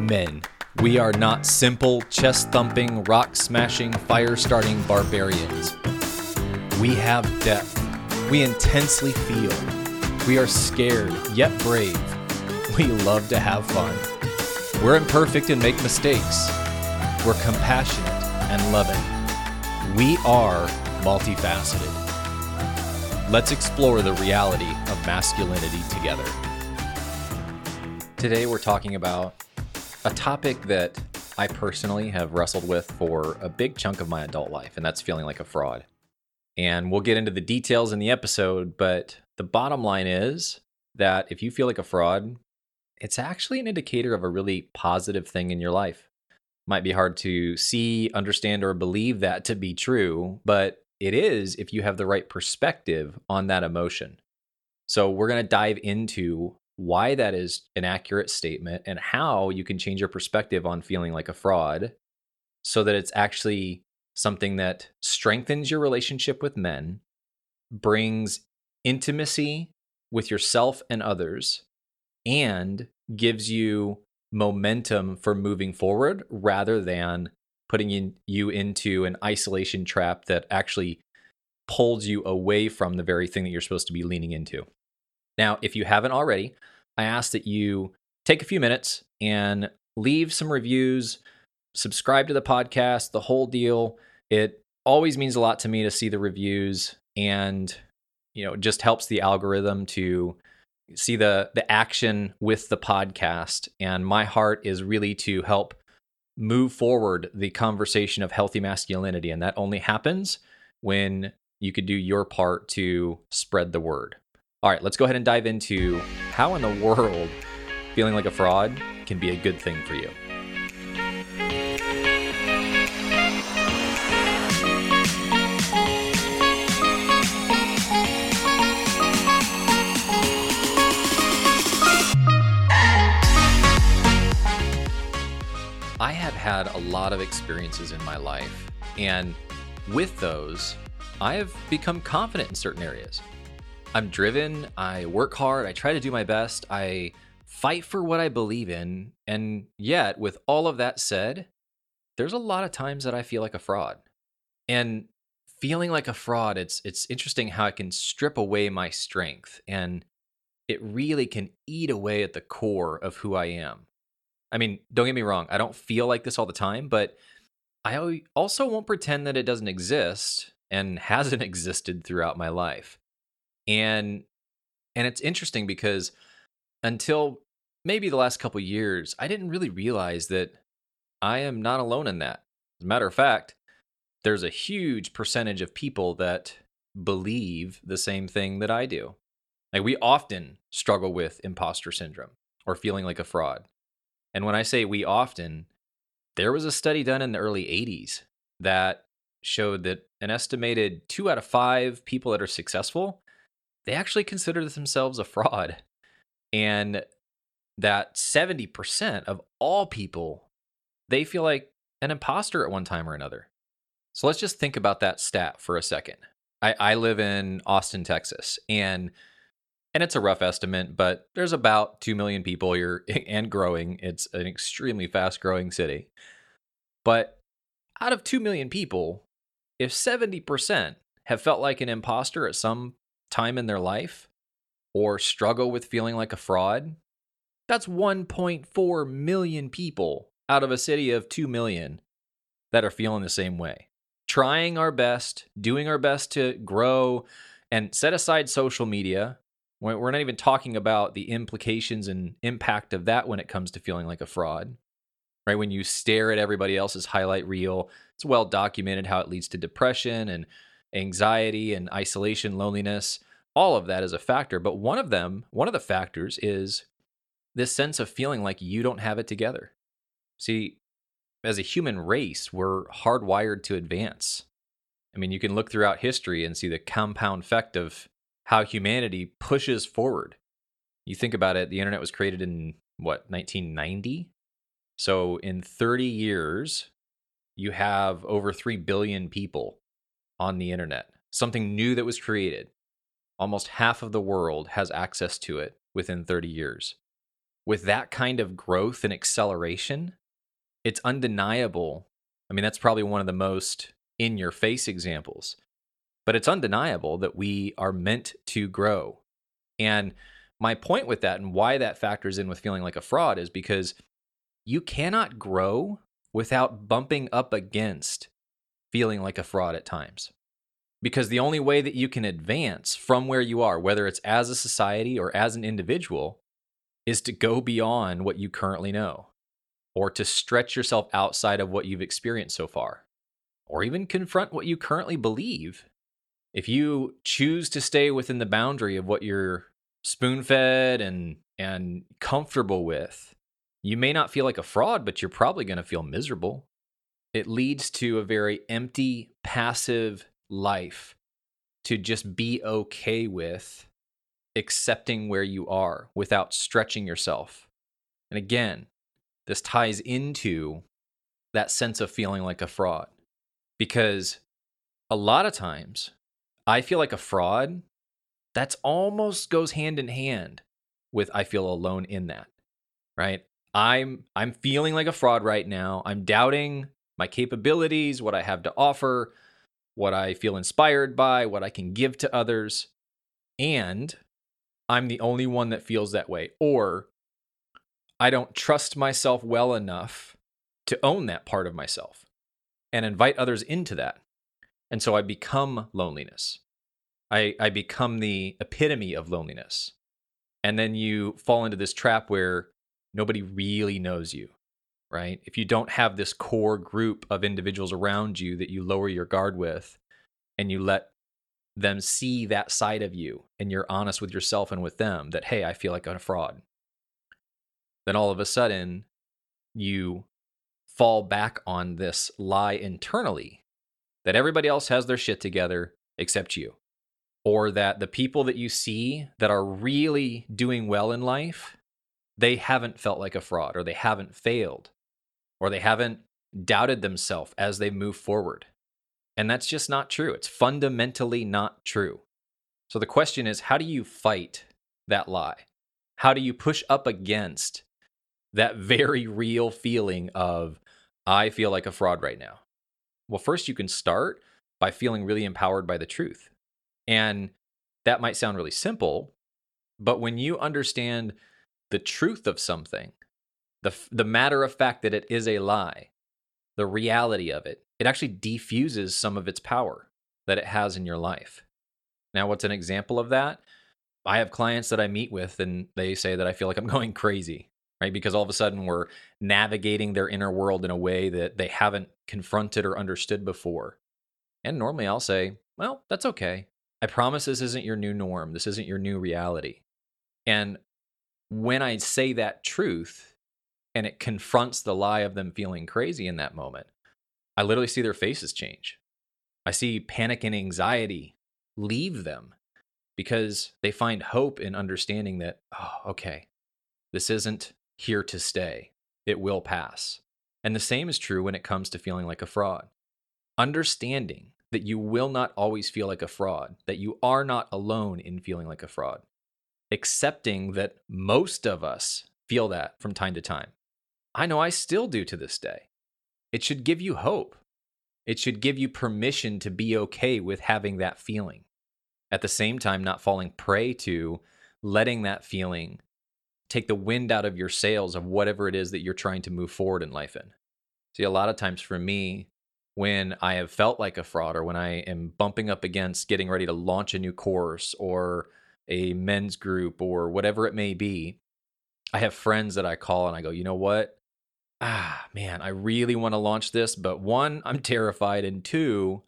men. We are not simple, chest-thumping, rock-smashing, fire-starting barbarians. We have depth. We intensely feel. We are scared, yet brave. We love to have fun. We're imperfect and make mistakes. We're compassionate and loving. We are multifaceted. Let's explore the reality of masculinity together. Today we're talking about a topic that I personally have wrestled with for a big chunk of my adult life, and that's feeling like a fraud. And we'll get into the details in the episode, but the bottom line is that if you feel like a fraud, it's actually an indicator of a really positive thing in your life. Might be hard to see, understand, or believe that to be true, but it is if you have the right perspective on that emotion. So we're going to dive into why that is an accurate statement and how you can change your perspective on feeling like a fraud so that it's actually something that strengthens your relationship with men, brings intimacy with yourself and others, and gives you momentum for moving forward rather than putting you into an isolation trap that actually pulls you away from the very thing that you're supposed to be leaning into. Now, if you haven't already, I ask that you take a few minutes and leave some reviews, subscribe to the podcast, the whole deal. It always means a lot to me to see the reviews, and it just helps the algorithm to see the action with the podcast. And my heart is really to help move forward the conversation of healthy masculinity. And that only happens when you could do your part to spread the word. All right, let's go ahead and dive into how in the world feeling like a fraud can be a good thing for you. I have had a lot of experiences in my life, and with those, I have become confident in certain areas. I'm driven, I work hard, I try to do my best, I fight for what I believe in, and yet, with all of that said, there's a lot of times that I feel like a fraud. And feeling like a fraud, it's interesting how it can strip away my strength, and it really can eat away at the core of who I am. I mean, don't get me wrong, I don't feel like this all the time, but I also won't pretend that it doesn't exist and hasn't existed throughout my life. And it's interesting because until maybe the last couple of years, I didn't really realize that I am not alone in that. As a matter of fact, there's a huge percentage of people that believe the same thing that I do. Like, we often struggle with imposter syndrome or feeling like a fraud. And when I say we often, there was a study done in the early 80s that showed that an estimated 2 out of 5 people that are successful, they actually consider themselves a fraud. And that 70% of all people, they feel like an imposter at one time or another. So let's just think about that stat for a second. I live in Austin, Texas, and it's a rough estimate, but there's about 2 million people here and growing. It's an extremely fast-growing city. But out of 2 million people, if 70% have felt like an imposter at some time in their life or struggle with feeling like a fraud, that's 1.4 million people out of a city of 2 million that are feeling the same way. Trying our best, doing our best to grow, and set aside social media. We're not even talking about the implications and impact of that when it comes to feeling like a fraud, right? When you stare at everybody else's highlight reel, it's well documented how it leads to depression and anxiety and isolation, loneliness. All of that is a factor. But one of the factors is this sense of feeling like you don't have it together. See, as a human race, we're hardwired to advance. I mean, you can look throughout history and see the compound effect of how humanity pushes forward. You think about it, the internet was created in, 1990? So in 30 years, you have over 3 billion people on the internet. Something new that was created. Almost half of the world has access to it within 30 years. with that kind of growth and acceleration, it's undeniable. I mean, that's probably one of the most in-your-face examples, but it's undeniable that we are meant to grow. And my point with that and why that factors in with feeling like a fraud is because you cannot grow without bumping up against feeling like a fraud at times. Because the only way that you can advance from where you are, whether it's as a society or as an individual, is to go beyond what you currently know, or to stretch yourself outside of what you've experienced so far, or even confront what you currently believe. If you choose to stay within the boundary of what you're spoon-fed and comfortable with, you may not feel like a fraud, but you're probably going to feel miserable. It leads to a very empty, passive life to just be okay with accepting where you are without stretching yourself. And again, this ties into that sense of feeling like a fraud, because a lot of times I feel like a fraud. That's almost goes hand in hand with I feel alone in that, right? I'm feeling like a fraud right now. I'm doubting my capabilities, what I have to offer, what I feel inspired by, what I can give to others. And I'm the only one that feels that way. Or I don't trust myself well enough to own that part of myself and invite others into that. And so I become loneliness. I become the epitome of loneliness. And then you fall into this trap where nobody really knows you, right? If you don't have this core group of individuals around you that you lower your guard with, and you let them see that side of you, and you're honest with yourself and with them that, hey, I feel like a fraud, then all of a sudden you fall back on this lie internally that everybody else has their shit together except you, or that the people that you see that are really doing well in life, they haven't felt like a fraud, or they haven't failed, or they haven't doubted themselves as they move forward. And that's just not true. It's fundamentally not true. So the question is, how do you fight that lie? How do you push up against that very real feeling of, I feel like a fraud right now? Well, first you can start by feeling really empowered by the truth. And that might sound really simple, but when you understand the truth of something, the matter of fact that it is a lie, the reality of it, it actually defuses some of its power that it has in your life. Now, what's an example of that? I have clients that I meet with and they say that I feel like I'm going crazy, right? Because all of a sudden we're navigating their inner world in a way that they haven't confronted or understood before. And normally I'll say, well, that's okay. I promise this isn't your new norm. This isn't your new reality. And when I say that truth and it confronts the lie of them feeling crazy in that moment, I literally see their faces change. I see panic and anxiety leave them because they find hope in understanding that, oh, okay, this isn't here to stay. It will pass. And the same is true when it comes to feeling like a fraud. Understanding that you will not always feel like a fraud, that you are not alone in feeling like a fraud. Accepting that most of us feel that from time to time. I know I still do to this day. It should give you hope. It should give you permission to be okay with having that feeling. At the same time, not falling prey to letting that feeling take the wind out of your sails of whatever it is that you're trying to move forward in life in. See, a lot of times for me, when I have felt like a fraud, or when I am bumping up against getting ready to launch a new course or a men's group or whatever it may be, I have friends that I call and I go, you know what? Man, I really want to launch this, but one, I'm terrified, and two,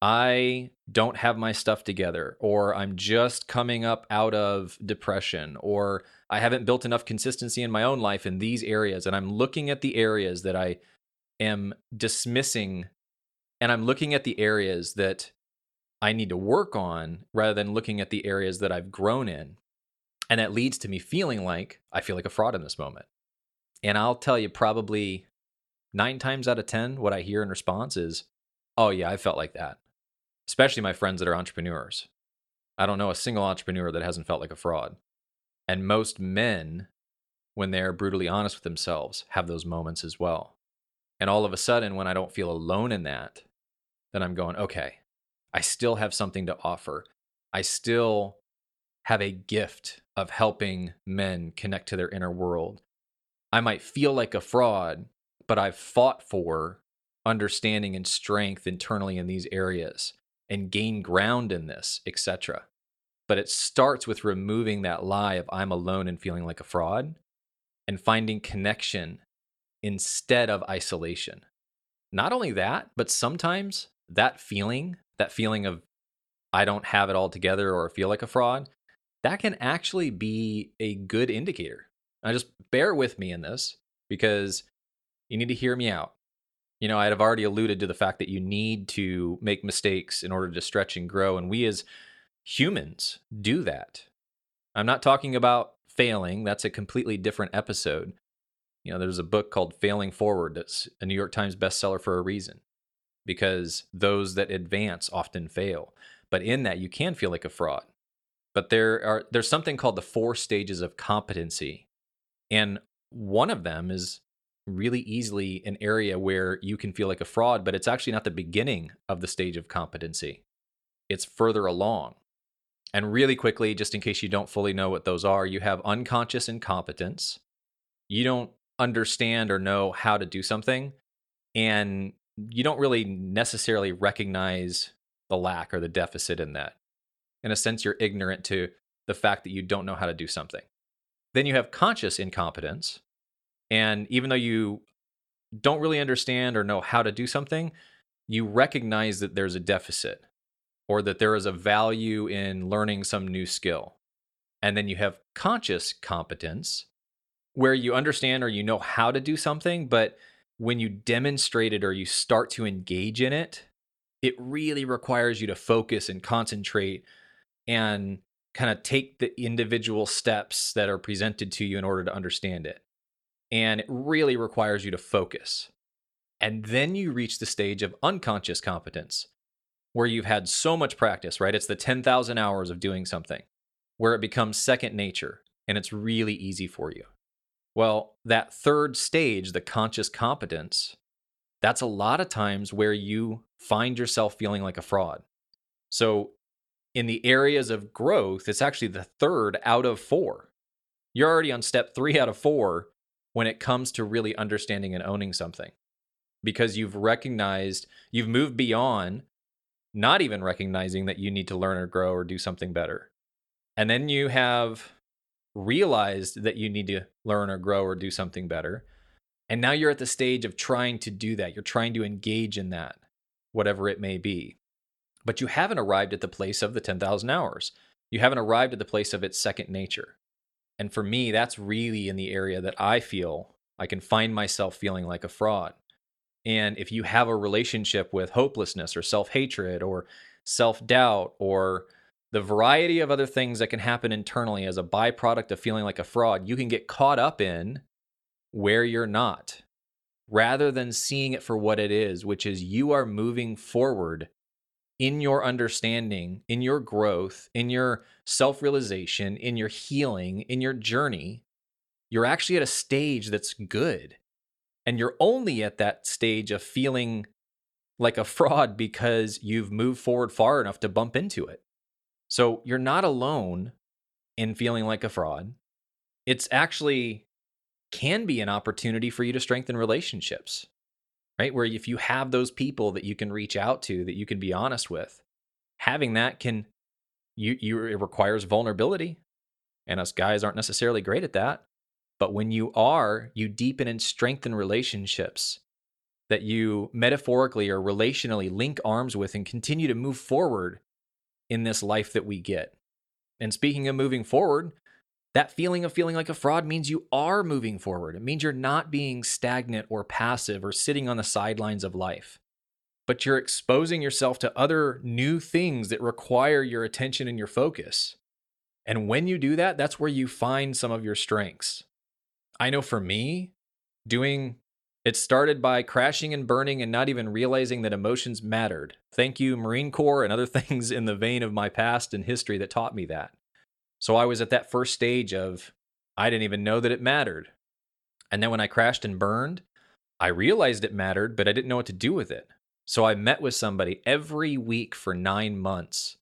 I don't have my stuff together, or I'm just coming up out of depression, or I haven't built enough consistency in my own life in these areas, and I'm looking at the areas that I am dismissing. And I'm looking at the areas that I need to work on rather than looking at the areas that I've grown in. And that leads to me feeling like I feel like a fraud in this moment. And I'll tell you, probably 9 times out of 10, what I hear in response is, oh yeah, I felt like that. Especially my friends that are entrepreneurs. I don't know a single entrepreneur that hasn't felt like a fraud. And most men when they're brutally honest with themselves, have those moments as well. And all of a sudden, when I don't feel alone in that, then I'm going, okay, I still have something to offer. I still have a gift of helping men connect to their inner world. I might feel like a fraud, but I've fought for understanding and strength internally in these areas and gain ground in this, etc. But it starts with removing that lie of I'm alone and feeling like a fraud and finding connection instead of isolation. Not only that, but sometimes that feeling of I don't have it all together or feel like a fraud, that can actually be a good indicator. Now just bear with me in this because you need to hear me out. You know, I'd have already alluded to the fact that you need to make mistakes in order to stretch and grow. And we as humans do that. I'm not talking about failing. That's a completely different episode. You know, there's a book called Failing Forward that's a New York Times bestseller for a reason, because those that advance often fail. But in that, you can feel like a fraud. But there's something called the 4 stages of competency. And one of them is really easily an area where you can feel like a fraud, but it's actually not the beginning of the stage of competency. It's further along. And really quickly, just in case you don't fully know what those are, you have unconscious incompetence. You don't understand or know how to do something, and you don't really necessarily recognize the lack or the deficit in that. In a sense, you're ignorant to the fact that you don't know how to do something. Then you have conscious incompetence. And even though you don't really understand or know how to do something, you recognize that there's a deficit or that there is a value in learning some new skill. And then you have conscious competence, where you understand or you know how to do something, but when you demonstrate it or you start to engage in it, it really requires you to focus and concentrate and kind of take the individual steps that are presented to you in order to understand it. And it really requires you to focus. And then you reach the stage of unconscious competence, where you've had so much practice, right? It's the 10,000 hours of doing something, where it becomes second nature, and it's really easy for you. Well, that third stage, the conscious competence, that's a lot of times where you find yourself feeling like a fraud. So in the areas of growth, it's actually the 3rd out of 4. You're already on step 3 out of 4 when it comes to really understanding and owning something, because you've recognized, you've moved beyond not even recognizing that you need to learn or grow or do something better. And then you have realized that you need to learn or grow or do something better. And now you're at the stage of trying to do that. You're trying to engage in that, whatever it may be. But you haven't arrived at the place of the 10,000 hours. You haven't arrived at the place of its second nature. And for me, that's really in the area that I feel I can find myself feeling like a fraud. And if you have a relationship with hopelessness or self-hatred or self-doubt or the variety of other things that can happen internally as a byproduct of feeling like a fraud, you can get caught up in where you're not, rather than seeing it for what it is, which is you are moving forward in your understanding, in your growth, in your self-realization, in your healing, in your journey. You're actually at a stage that's good. And you're only at that stage of feeling like a fraud because you've moved forward far enough to bump into it. So you're not alone in feeling like a fraud. It's actually can be an opportunity for you to strengthen relationships, right? Where if you have those people that you can reach out to, that you can be honest with, having that can, it requires vulnerability. And us guys aren't necessarily great at that. But when you are, you deepen and strengthen relationships that you metaphorically or relationally link arms with and continue to move forward in this life that we get. And speaking of moving forward, that feeling of feeling like a fraud means you are moving forward. It means you're not being stagnant or passive or sitting on the sidelines of life, but you're exposing yourself to other new things that require your attention and your focus. And when you do that, that's where you find some of your strengths. I know for me, it started by crashing and burning and not even realizing that emotions mattered. Thank you, Marine Corps and other things in the vein of my past and history that taught me that. So I was at that first stage of I didn't even know that it mattered. And then when I crashed and burned, I realized it mattered, but I didn't know what to do with it. So I met with somebody every week for 9 months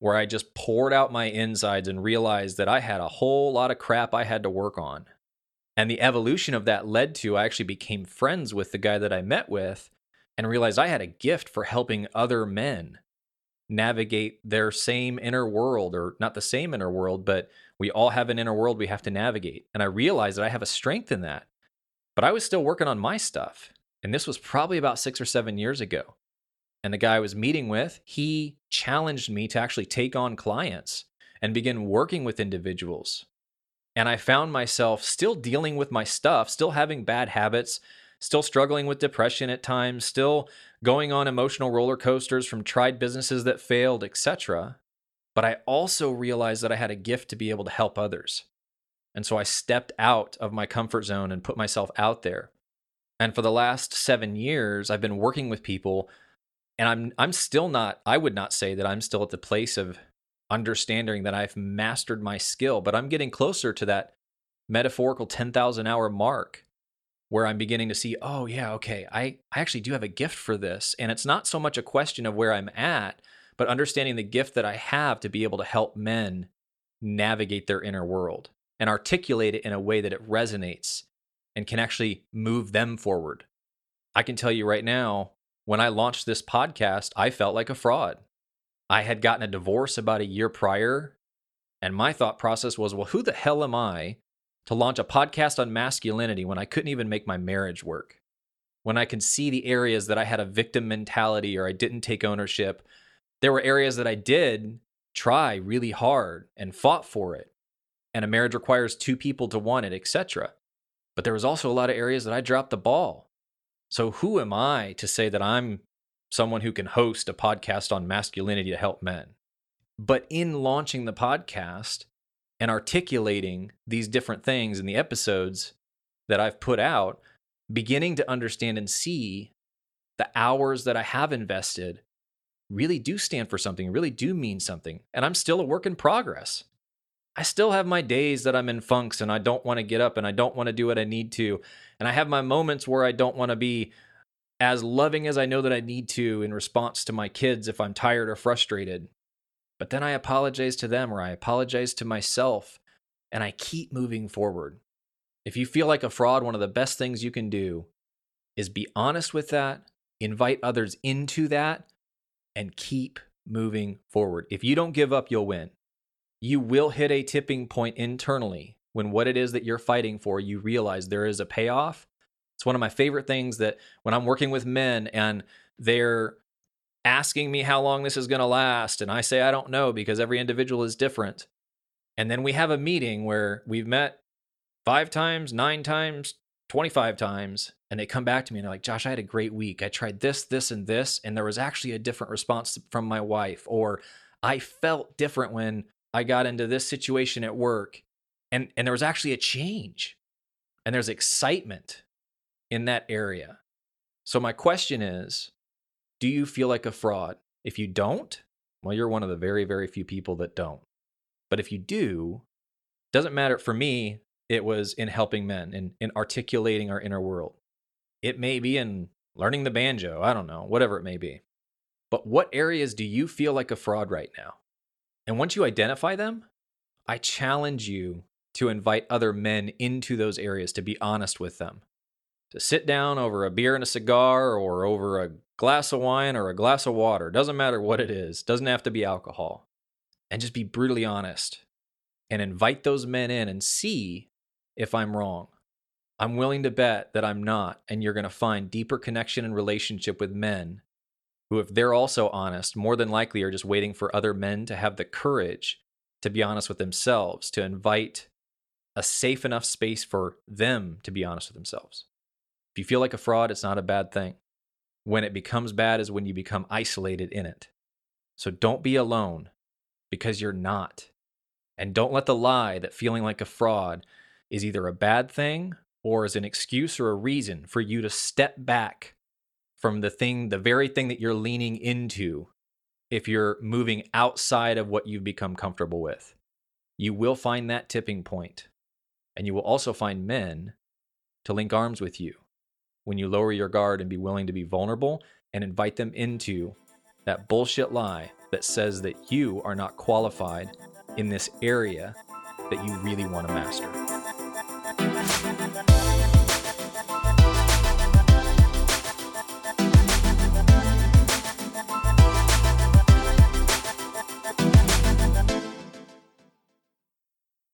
where I just poured out my insides and realized that I had a whole lot of crap I had to work on. And the evolution of that led to I actually became friends with the guy that I met with and realized I had a gift for helping other men navigate their same inner world, or not the same inner world, but we all have an inner world we have to navigate. And I realized that I have a strength in that, but I was still working on my stuff. And this was probably about 6 or 7 years ago. And the guy I was meeting with, he challenged me to actually take on clients and begin working with individuals. And I found myself still dealing with my stuff, still having bad habits, still struggling with depression at times, still going on emotional roller coasters from tried businesses that failed, etc. But I also realized that I had a gift to be able to help others. And so I stepped out of my comfort zone and put myself out there. And for the last 7 years, I've been working with people, and I'm still not, I would not say that I'm still at the place of understanding that I've mastered my skill, but I'm getting closer to that metaphorical 10,000 hour mark where I'm beginning to see, oh yeah, okay, I actually do have a gift for this. And it's not so much a question of where I'm at, but understanding the gift that I have to be able to help men navigate their inner world and articulate it in a way that it resonates and can actually move them forward. I can tell you right now, when I launched this podcast, I felt like a fraud. I had gotten a divorce about a year prior, and my thought process was, well, who the hell am I to launch a podcast on masculinity when I couldn't even make my marriage work? When I could see the areas that I had a victim mentality or I didn't take ownership, there were areas that I did try really hard and fought for it. And a marriage requires two people to want it, etc. But there was also a lot of areas that I dropped the ball. So who am I to say that I'm someone who can host a podcast on masculinity to help men? But in launching the podcast and articulating these different things in the episodes that I've put out, beginning to understand and see the hours that I have invested really do stand for something, really do mean something. And I'm still a work in progress. I still have my days that I'm in funks and I don't want to get up and I don't want to do what I need to. And I have my moments where I don't want to be as loving as I know that I need to in response to my kids if I'm tired or frustrated. But then I apologize to them or I apologize to myself and I keep moving forward. If you feel like a fraud, one of the best things you can do is be honest with that, invite others into that, and keep moving forward. If you don't give up, you'll win. You will hit a tipping point internally when what it is that you're fighting for, you realize there is a payoff. It's one of my favorite things that when I'm working with men and they're asking me how long this is going to last, and I say, I don't know, because every individual is different. And then we have a meeting where we've met 5 times, 9 times, 25 times, and they come back to me and they're like, Josh, I had a great week. I tried this, this, and this, and there was actually a different response from my wife, or I felt different when I got into this situation at work, and there was actually a change, and there's excitement in that area. So my question is, do you feel like a fraud? If you don't, well, you're one of the very, very few people that don't. But if you do, doesn't matter. For me, it was in helping men and in articulating our inner world. It may be in learning the banjo. I don't know, whatever it may be. But what areas do you feel like a fraud right now? And once you identify them, I challenge you to invite other men into those areas, to be honest with them, to sit down over a beer and a cigar or over a glass of wine or a glass of water. Doesn't matter what it is. Doesn't have to be alcohol. And just be brutally honest and invite those men in and see if I'm wrong. I'm willing to bet that I'm not. And you're going to find deeper connection and relationship with men who, if they're also honest, more than likely are just waiting for other men to have the courage to be honest with themselves, to invite a safe enough space for them to be honest with themselves. If you feel like a fraud, it's not a bad thing. When it becomes bad is when you become isolated in it. So don't be alone, because you're not. And don't let the lie that feeling like a fraud is either a bad thing or is an excuse or a reason for you to step back from the very thing that you're leaning into if you're moving outside of what you've become comfortable with. You will find that tipping point. and you will also find men to link arms with you when you lower your guard and be willing to be vulnerable and invite them into that bullshit lie that says that you are not qualified in this area that you really want to master.